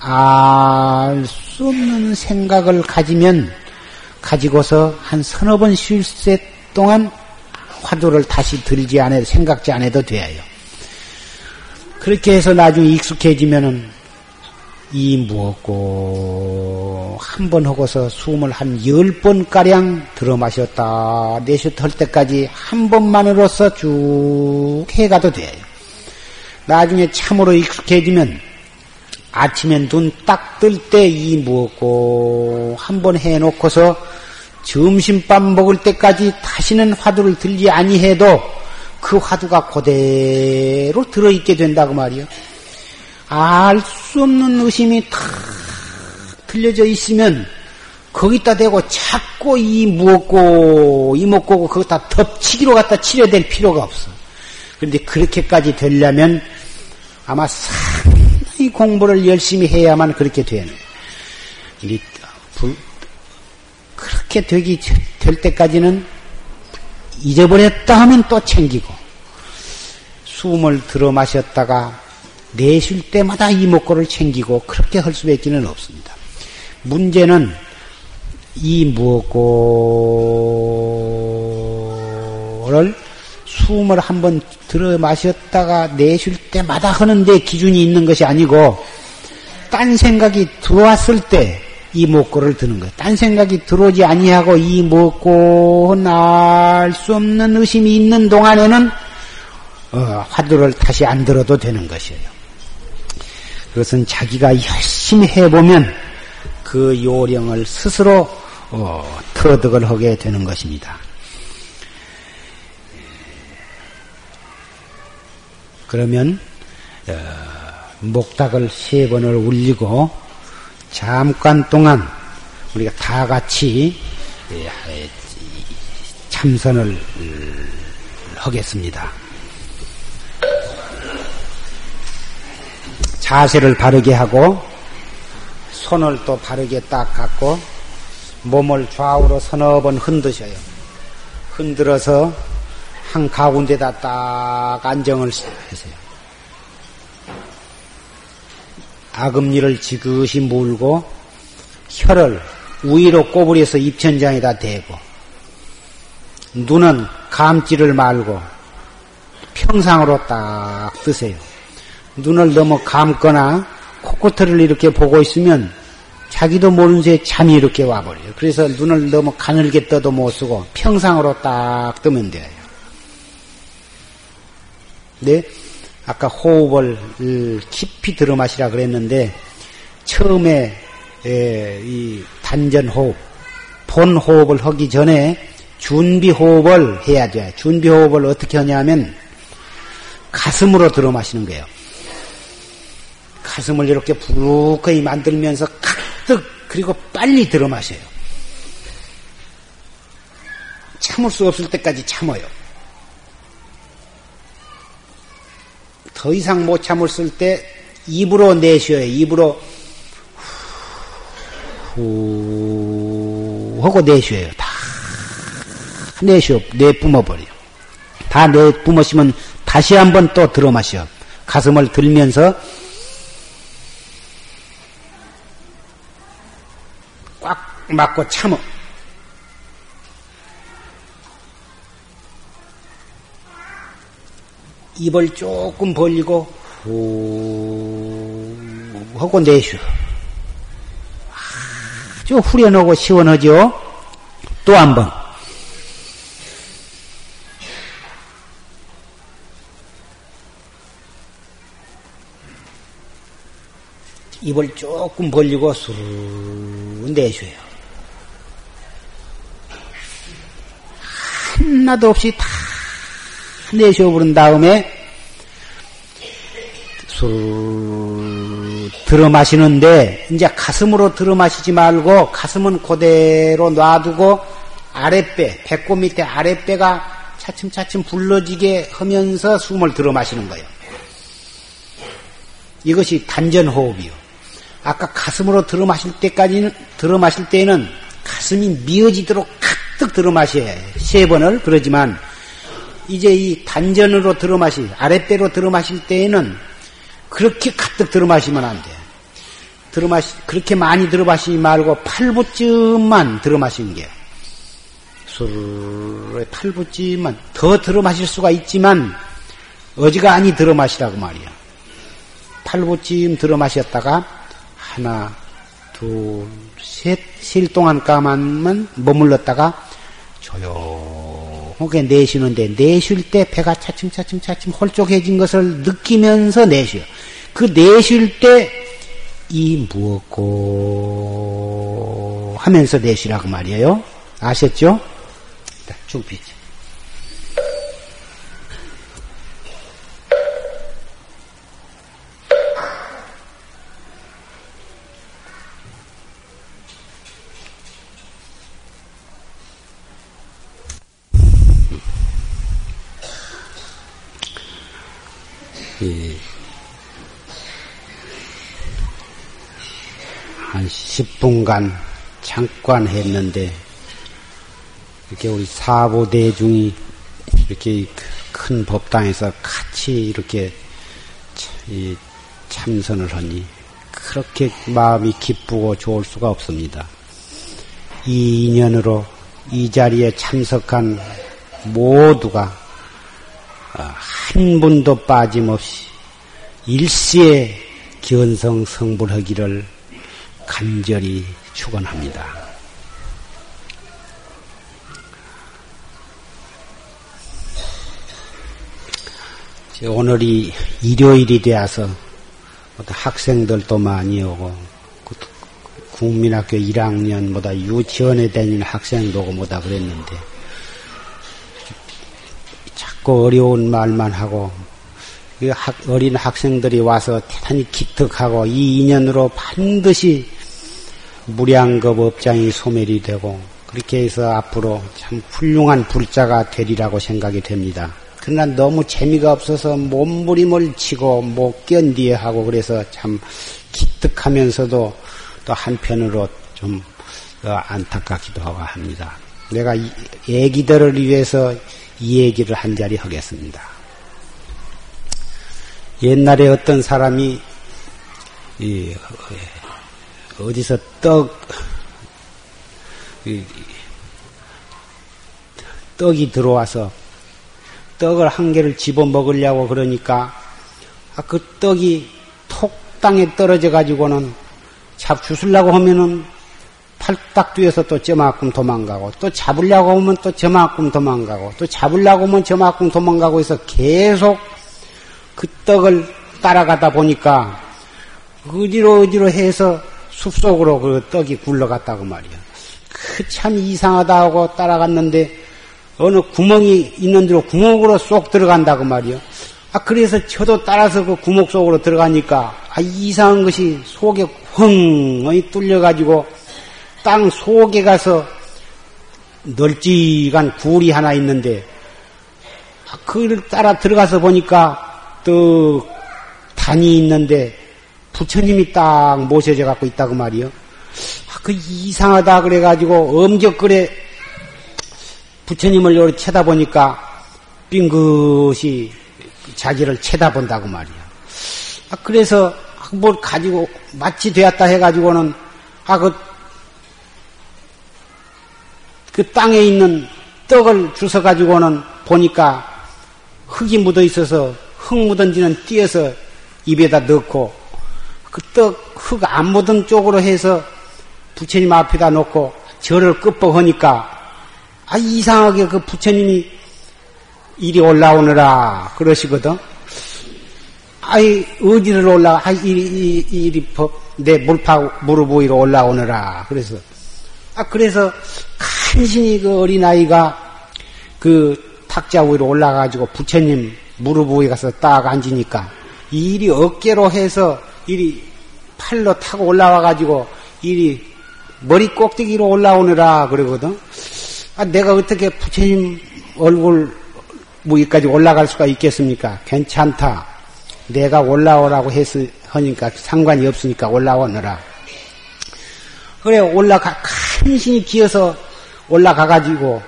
알 수 없는 생각을 가지면 가지고서 한 서너 번 쉴 때 동안 화두를 다시 들지 않아도 생각지 않아도 돼요. 그렇게 해서 나중에 익숙해지면은 이 무엇고 한 번 하고서 숨을 한 열 번 가량 들어 마셨다 내쉬었다 할 때까지 한 번만으로서 쭉 해가도 돼요. 나중에 참으로 익숙해지면 아침에 눈 딱 뜰 때 이 무엇고 한 번 해놓고서 점심밥 먹을 때까지 다시는 화두를 들지 아니해도 그 화두가 그대로 들어있게 된다고 말이요. 알 수 없는 의심이 탁 들려져 있으면 거기다 대고 자꾸 이 무엇고 이 먹고 그거 다 덮치기로 갖다 치료될 필요가 없어. 그런데 그렇게까지 되려면 아마 상당히 공부를 열심히 해야만 그렇게 되는. 이 불. 그렇게 되기, 될 때까지는 잊어버렸다 하면 또 챙기고, 숨을 들어 마셨다가 내쉴 때마다 이 먹고를 챙기고, 그렇게 할 수밖에는 없습니다. 문제는 이 먹고를 숨을 한번 들어 마셨다가 내쉴 때마다 하는데 기준이 있는 것이 아니고, 딴 생각이 들어왔을 때, 이 목고를 드는 거예요. 딴 생각이 들어오지 아니하고 이 목고는 알 수 없는 의심이 있는 동안에는 어, 화두를 다시 안 들어도 되는 것이에요. 그것은 자기가 열심히 해보면 그 요령을 스스로 어, 터득을 하게 되는 것입니다. 그러면 어, 목탁을 세 번을 울리고 잠깐 동안 우리가 다 같이 참선을 하겠습니다. 자세를 바르게 하고 손을 또 바르게 딱 갖고 몸을 좌우로 서너 번 흔드셔요. 흔들어서 한 가운데다 딱 안정을 하세요. 아금니를 지그시 물고 혀를 위로 꼬부려서 입천장에다 대고 눈은 감지를 말고 평상으로 딱 뜨세요. 눈을 너무 감거나 코끝을 이렇게 보고 있으면 자기도 모르는 새에 잠이 이렇게 와버려요. 그래서 눈을 너무 가늘게 떠도 못 쓰고 평상으로 딱 뜨면 돼요. 네. 아까 호흡을 깊이 들어 마시라 그랬는데 처음에 이 단전 호흡, 본 호흡을 하기 전에 준비 호흡을 해야 돼요. 준비 호흡을 어떻게 하냐면 가슴으로 들어 마시는 거예요. 가슴을 이렇게 부르거이 만들면서 가득 그리고 빨리 들어 마셔요. 참을 수 없을 때까지 참아요. 더 이상 못 참았을 때 입으로 내쉬어요. 입으로 후 하고 내쉬어요. 다 내쉬어 내뿜어버려. 다 내뿜으시면 다시 한번 또 들어 마셔. 가슴을 들면서 꽉 막고 참어. 입을 조금 벌리고 후 하고 내쉬어. 아주 후련하고 시원하죠. 또 한 번. 입을 조금 벌리고 쑥 내쉬어요. 하나도 없이 다 내쉬어 부른 다음에 술 들어 마시는데, 이제 가슴으로 들어 마시지 말고 가슴은 그대로 놔두고 아랫배, 배꼽 밑에 아랫배가 차츰차츰 불러지게 하면서 숨을 들어 마시는 거예요. 이것이 단전호흡이요. 아까 가슴으로 들어 마실 때까지는, 들어 마실 때는 가슴이 미어지도록 가득 들어 마셔야 해요. 세 번을. 그러지만 이제 이 단전으로 들어 마시, 아랫배로 들어 마실 때에는 그렇게 가득 들어 마시면 안 돼. 들어 마시, 그렇게 많이 들어 마시지 말고 팔 부쯤만 들어 마시는 게. 술을 팔 부쯤만 더 들어 마실 수가 있지만 어지간히 들어 마시라고 말이야. 팔 부쯤 들어 마셨다가 하나, 둘, 셋, 쉴 동안 까만만 머물렀다가 조용하게 내쉬는데, 내쉴 때 배가 차츰차츰 차츰 홀쭉해진 것을 느끼면서 내쉬어. 그 내쉴 때 이 무엇고 하면서 내쉬라고 말이에요. 아셨죠? 준비. 예. 한 십 분간 잠깐 했는데, 이렇게 우리 사보대중이 이렇게 큰 법당에서 같이 이렇게 참선을 하니, 그렇게 마음이 기쁘고 좋을 수가 없습니다. 이 인연으로 이 자리에 참석한 모두가 한 분도 빠짐없이 일시에 견성 성불하기를 간절히 축원합니다. 오늘이 일요일이 되어서 학생들도 많이 오고, 국민학교 일 학년 뭐다 유치원에 다니는 학생도 오고 뭐다 그랬는데, 어려운 말만 하고 어린 학생들이 와서 대단히 기특하고, 이 인연으로 반드시 무량겁 업장이 소멸이 되고, 그렇게 해서 앞으로 참 훌륭한 불자가 되리라고 생각이 됩니다. 그러나 너무 재미가 없어서 몸부림을 치고 못 견디게 하고, 그래서 참 기특하면서도 또 한편으로 좀 안타깝기도 하고 합니다. 내가 애기들을 위해서 이 얘기를 한 자리 하겠습니다. 옛날에 어떤 사람이 이 어디서 떡 이 떡이 들어와서 떡을 한 개를 집어 먹으려고 그러니까, 아, 그 떡이 톡 땅에 떨어져 가지고는 잡 주술라고 하면은 팔딱 뛰어서 또 저만큼 도망가고, 또 잡으려고 하면 또 저만큼 도망가고, 또 잡으려고 하면 저만큼 도망가고 해서 계속 그 떡을 따라가다 보니까 어디로 어디로 해서 숲속으로 그 떡이 굴러갔다고 말이야. 그 참 이상하다 하고 따라갔는데 어느 구멍이 있는 데로 구멍으로 쏙 들어간다고 말이야. 아, 그래서 저도 따라서 그 구멍 속으로 들어가니까, 아, 이상한 것이 속에 헝 뚫려가지고 땅 속에 가서 널찍한 굴이 하나 있는데, 그걸 따라 들어가서 보니까 또 단이 있는데 부처님이 딱 모셔져 갖고 있다고 말이요. 그 이상하다 그래가지고 엄격글에 부처님을 요리 쳐다 보니까 빙긋이 자기를 쳐다본다고 말이야. 그래서 뭘 가지고 마치 되었다 해가지고는, 아, 그 그 땅에 있는 떡을 주워가지고는 보니까 흙이 묻어있어서 흙 묻은 지는 띄어서 입에다 넣고, 그 떡 흙 안 묻은 쪽으로 해서 부처님 앞에다 놓고 절을 끄뻑하니까, 아, 이상하게 그 부처님이 일이 올라오느라 그러시거든. 아이, 어디를 올라와, 아, 일이, 일이, 내 물파, 무릎 위로 올라오느라. 그래서, 아, 그래서 간신히 그 어린아이가 그 탁자 위로 올라가가지고 부처님 무릎 위에 가서 딱 앉으니까, 이 일이 어깨로 해서 일이 팔로 타고 올라와가지고 일이 머리 꼭대기로 올라오느라 그러거든. 아, 내가 어떻게 부처님 얼굴 위까지 올라갈 수가 있겠습니까? 괜찮다. 내가 올라오라고 해서 하니까 상관이 없으니까 올라오느라. 그래, 올라가, 간신히 기어서 올라가가지고,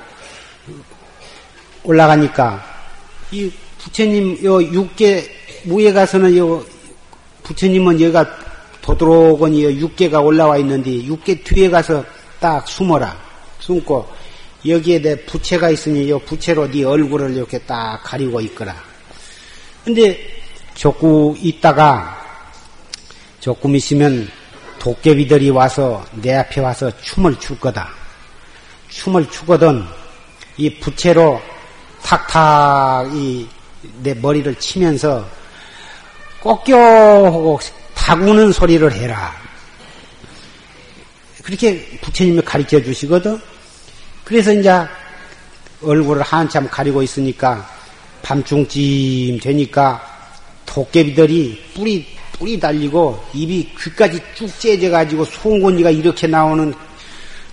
올라가니까, 이 부처님, 요 육계, 무에 가서는 요, 부처님은 여기가 도드로거니 요 육계가 올라와 있는데, 육계 뒤에 가서 딱 숨어라. 숨고, 여기에 내 부채가 있으니 요 부채로 네 얼굴을 이렇게 딱 가리고 있거라. 근데, 조금 있다가, 조금 있으면 도깨비들이 와서 내 앞에 와서 춤을 출 거다. 춤을 추거든 이 부채로 탁탁 이 내 머리를 치면서 꺾여 하고 다구는 소리를 해라. 그렇게 부처님이 가르쳐 주시거든. 그래서 이제 얼굴을 한참 가리고 있으니까 밤중쯤 되니까 도깨비들이 뿔이, 뿔이 달리고 입이 귀까지 쭉 째져가지고 송곳니가 이렇게 나오는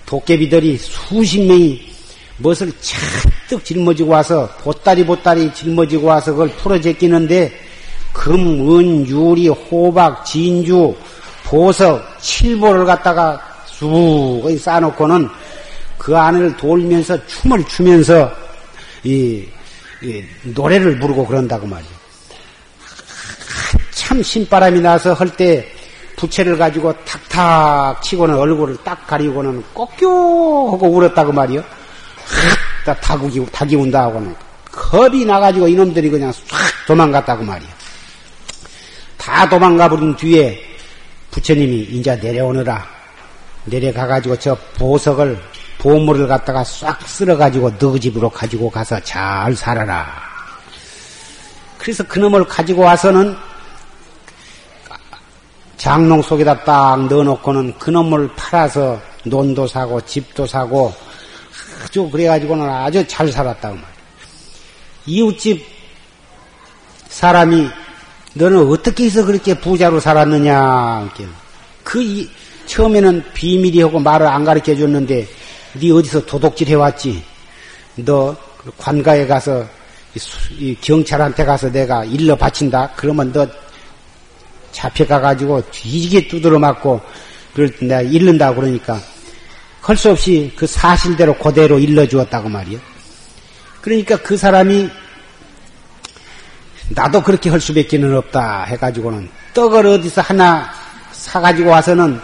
도깨비들이 수십 명이 멋을 잔뜩 짊어지고 와서 보따리 보따리 짊어지고 와서 그걸 풀어 제끼는데, 금, 은, 유리, 호박, 진주, 보석, 칠보를 갖다가 수북 쌓아놓고는 그 안을 돌면서 춤을 추면서 이, 이 노래를 부르고 그런다고 말이에요. 참 신바람이 나서 할 때 부채를 가지고 탁탁 치고는 얼굴을 딱 가리고는 꺾여 하고 울었다고 말이요. 다 다구기 다기 운다 하고는 겁이 나가지고 이놈들이 그냥 싹 도망갔다고 말이요. 다 도망가 버린 뒤에 부처님이 이제 내려오느라, 내려가가지고 저 보석을 보물을 갖다가 싹 쓸어가지고 너 집으로 가지고 가서 잘 살아라. 그래서 그놈을 가지고 와서는 장롱 속에다 딱 넣어놓고는 그놈을 팔아서 논도 사고 집도 사고 아주 그래가지고는 아주 잘 살았다고 말이야. 이웃집 사람이 너는 어떻게 해서 그렇게 부자로 살았느냐. 그 이, 처음에는 비밀이 하고 말을 안 가르쳐 줬는데, 네 어디서 도둑질 해왔지? 너 관가에 가서 이 경찰한테 가서 내가 일러 바친다? 그러면 너 잡혀가가지고 뒤지게 두드려 맞고, 그걸 내가 잃는다고 그러니까, 할 수 없이 그 사실대로 그대로 일러주었다고 말이요. 그러니까 그 사람이, 나도 그렇게 할 수밖에 없다 해가지고는, 떡을 어디서 하나 사가지고 와서는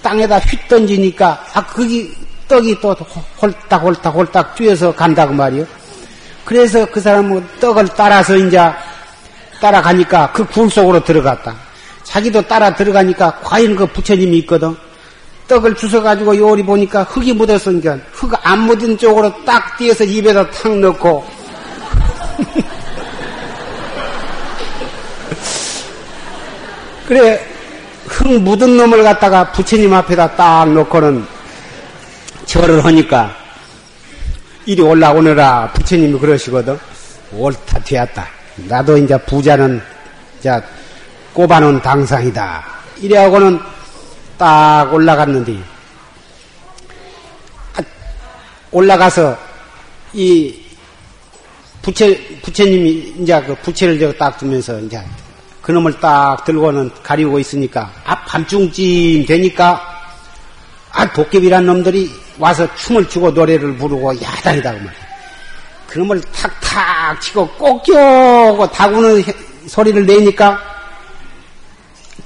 땅에다 휙 던지니까, 아, 거기 떡이 또 홀딱 홀딱 홀딱 뛰어서 간다고 말이요. 그래서 그 사람은 떡을 따라서 이제 따라가니까 그 굴 속으로 들어갔다. 자기도 따라 들어가니까 과연 그 부처님이 있거든. 떡을 주워가지고 요리 보니까 흙이 묻었으니까 흙 안 묻은 쪽으로 딱 띄어서 입에다 탁 넣고 그래, 흙 묻은 놈을 갖다가 부처님 앞에다 딱 놓고는 절을 하니까 이리 올라오느라 부처님이 그러시거든. 옳다 되었다. 나도 이제 부자는 이제 꼽아놓은 당상이다. 이래하고는 딱 올라갔는데, 올라가서 이 부채 부채님이 이제 그 부채를 저거 딱 주면서 이제 그놈을 딱 들고는 가리고 있으니까, 아, 밤중쯤 되니까 아 도깨비란 놈들이 와서 춤을 추고 노래를 부르고 야단이다 그 말이야. 그놈을 탁탁 치고 꺾여고 다구는 소리를 내니까,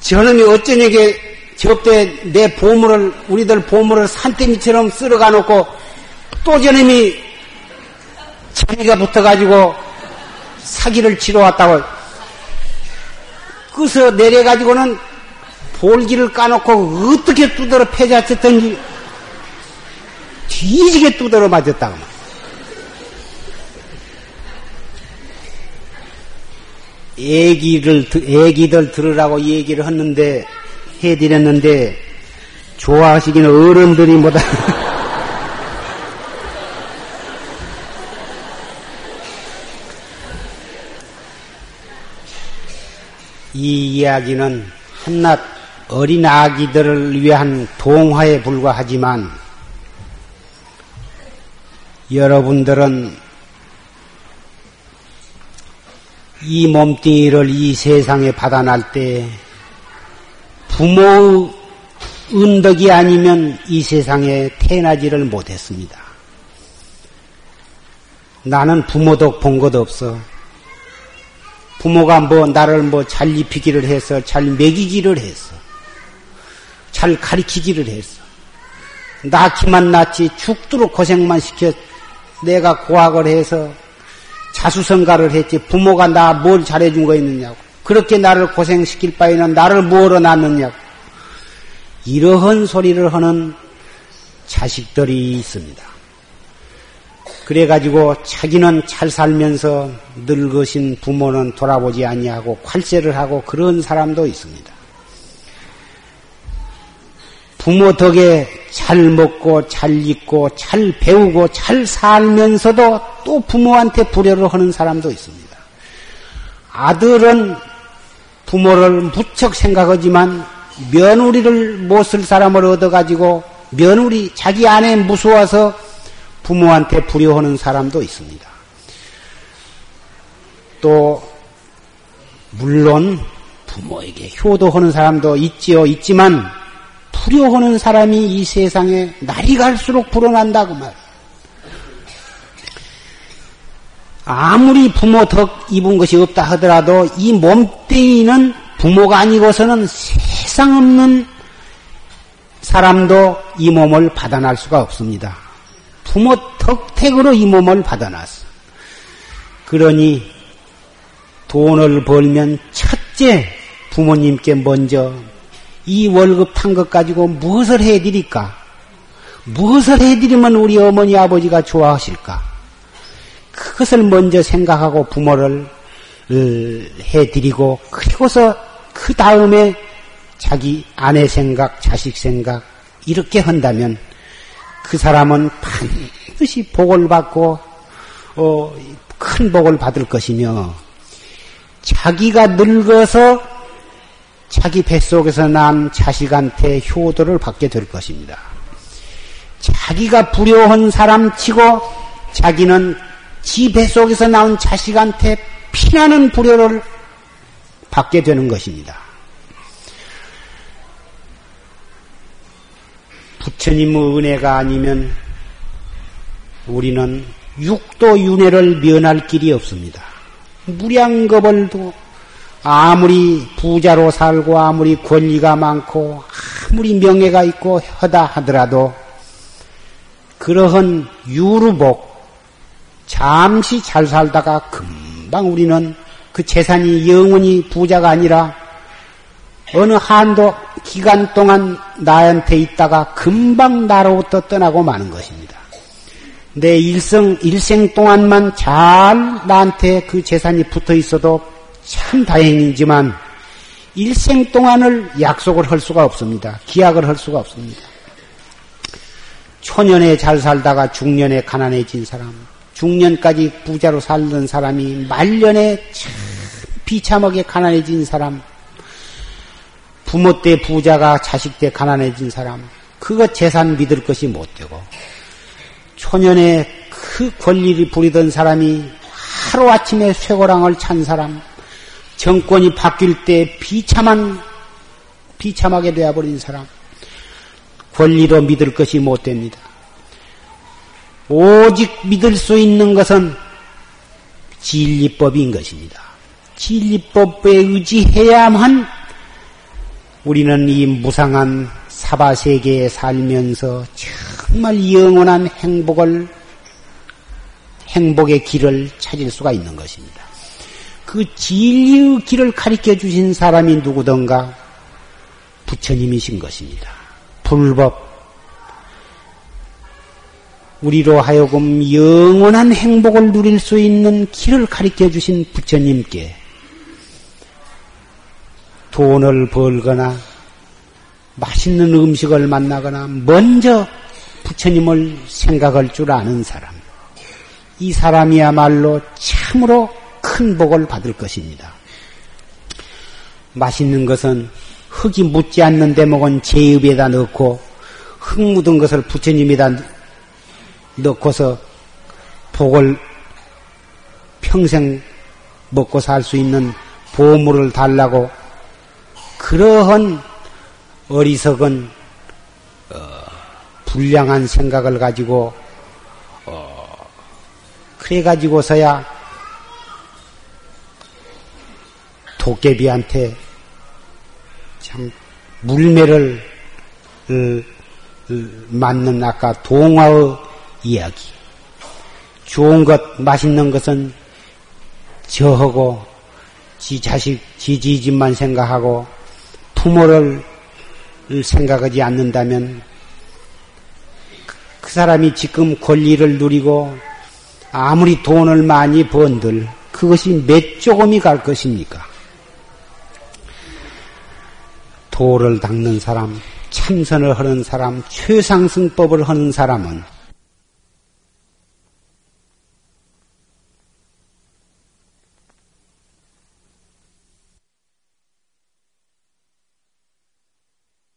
저놈이 어쩌냐게 저때 내 보물을, 우리들 보물을 산더미처럼 쓸어가 놓고, 또 저놈이 자기가 붙어가지고 사기를 치러 왔다고 끄서 내려가지고는 볼기를 까놓고 어떻게 두드러 패자쳤던지 뒤지게 두드러 맞았다고 말. 애기를, 애기들 들으라고 얘기를 했는데, 해드렸는데, 좋아하시기는 어른들이 뭐다. 이 이야기는 한낱 어린 아기들을 위한 동화에 불과하지만, 여러분들은 이 몸뚱이를 이 세상에 받아날 때 부모의 은덕이 아니면 이 세상에 태어나지를 못했습니다. 나는 부모 덕 본 것 없어. 부모가 뭐 나를 뭐 잘 입히기를 해서, 잘 먹이기를 해서, 잘 가르치기를 해서, 낳기만 낳지 죽도록 고생만 시켜 내가 고학을 해서 자수성가를 했지 부모가 나 뭘 잘해준 거 있느냐고, 그렇게 나를 고생시킬 바에는 나를 뭐로 낳느냐고, 이러한 소리를 하는 자식들이 있습니다. 그래가지고 자기는 잘 살면서 늙으신 부모는 돌아보지 아니하고 괄세를 하고 그런 사람도 있습니다. 부모 덕에 잘 먹고 잘 입고 잘 배우고 잘 살면서도 또 부모한테 불효를 하는 사람도 있습니다. 아들은 부모를 무척 생각하지만 며느리를 못 쓸 사람을 얻어가지고 며느리 자기 아내 무서워서 부모한테 불효하는 사람도 있습니다. 또 물론 부모에게 효도하는 사람도 있지요. 있지만 불효하는 사람이 이 세상에 날이 갈수록 불어난다고 말. 아무리 부모 덕 입은 것이 없다 하더라도 이 몸뚱이는 부모가 아니고서는 세상 없는 사람도 이 몸을 받아날 수가 없습니다. 부모 덕택으로 이 몸을 받아놨어. 그러니 돈을 벌면 첫째 부모님께 먼저 이 월급 탄 것 가지고 무엇을 해드릴까? 무엇을 해드리면 우리 어머니 아버지가 좋아하실까? 그것을 먼저 생각하고 부모를 해드리고, 그리고서 그 다음에 자기 아내 생각, 자식 생각 이렇게 한다면 그 사람은 반드시 복을 받고 어, 큰 복을 받을 것이며, 자기가 늙어서 자기 뱃속에서 난 자식한테 효도를 받게 될 것입니다. 자기가 불효한 사람치고 자기는 지 뱃속에서 나온 자식한테 피나는 불효를 받게 되는 것입니다. 부처님의 은혜가 아니면 우리는 육도윤회를 면할 길이 없습니다. 무량겁을도 아무리 부자로 살고 아무리 권리가 많고 아무리 명예가 있고 하다 하더라도 그러한 유루복, 잠시 잘 살다가 금방 우리는 그 재산이 영원히 부자가 아니라 어느 한도 기간 동안 나한테 있다가 금방 나로부터 떠나고 마는 것입니다. 내 일생, 일생 동안만 잘 나한테 그 재산이 붙어 있어도 참 다행이지만 일생 동안을 약속을 할 수가 없습니다. 기약을 할 수가 없습니다. 초년에 잘 살다가 중년에 가난해진 사람, 중년까지 부자로 살던 사람이 말년에 참 비참하게 가난해진 사람, 부모 때 부자가 자식 때 가난해진 사람, 그것 재산 믿을 것이 못되고, 초년에 그 권리를 부리던 사람이 하루아침에 쇠고랑을 찬 사람, 정권이 바뀔 때 비참한, 비참하게 되어버린 사람, 권리로 믿을 것이 못됩니다. 오직 믿을 수 있는 것은 진리법인 것입니다. 진리법에 의지해야만 우리는 이 무상한 사바세계에 살면서 정말 영원한 행복을, 행복의 길을 찾을 수가 있는 것입니다. 그 진리의 길을 가르쳐 주신 사람이 누구든가 부처님이신 것입니다. 불법. 우리로 하여금 영원한 행복을 누릴 수 있는 길을 가르쳐 주신 부처님께 돈을 벌거나 맛있는 음식을 만나거나 먼저 부처님을 생각할 줄 아는 사람, 이 사람이야말로 참으로 큰 복을 받을 것입니다. 맛있는 것은 흙이 묻지 않는 대목은 제 입에다 넣고 흙 묻은 것을 부처님에다 넣고서 복을 평생 먹고 살 수 있는 보물을 달라고 그러한 어리석은 불량한 생각을 가지고 그래가지고서야 도깨비한테 참 물매를 맞는 아까 동화의 이야기, 좋은 것 맛있는 것은 저하고 지 자식 지지집만 생각하고 부모를 생각하지 않는다면 그 사람이 지금 권리를 누리고 아무리 돈을 많이 번들 그것이 몇 조금이 갈 것입니까? 도를 닦는 사람, 참선을 하는 사람, 최상승법을 하는 사람은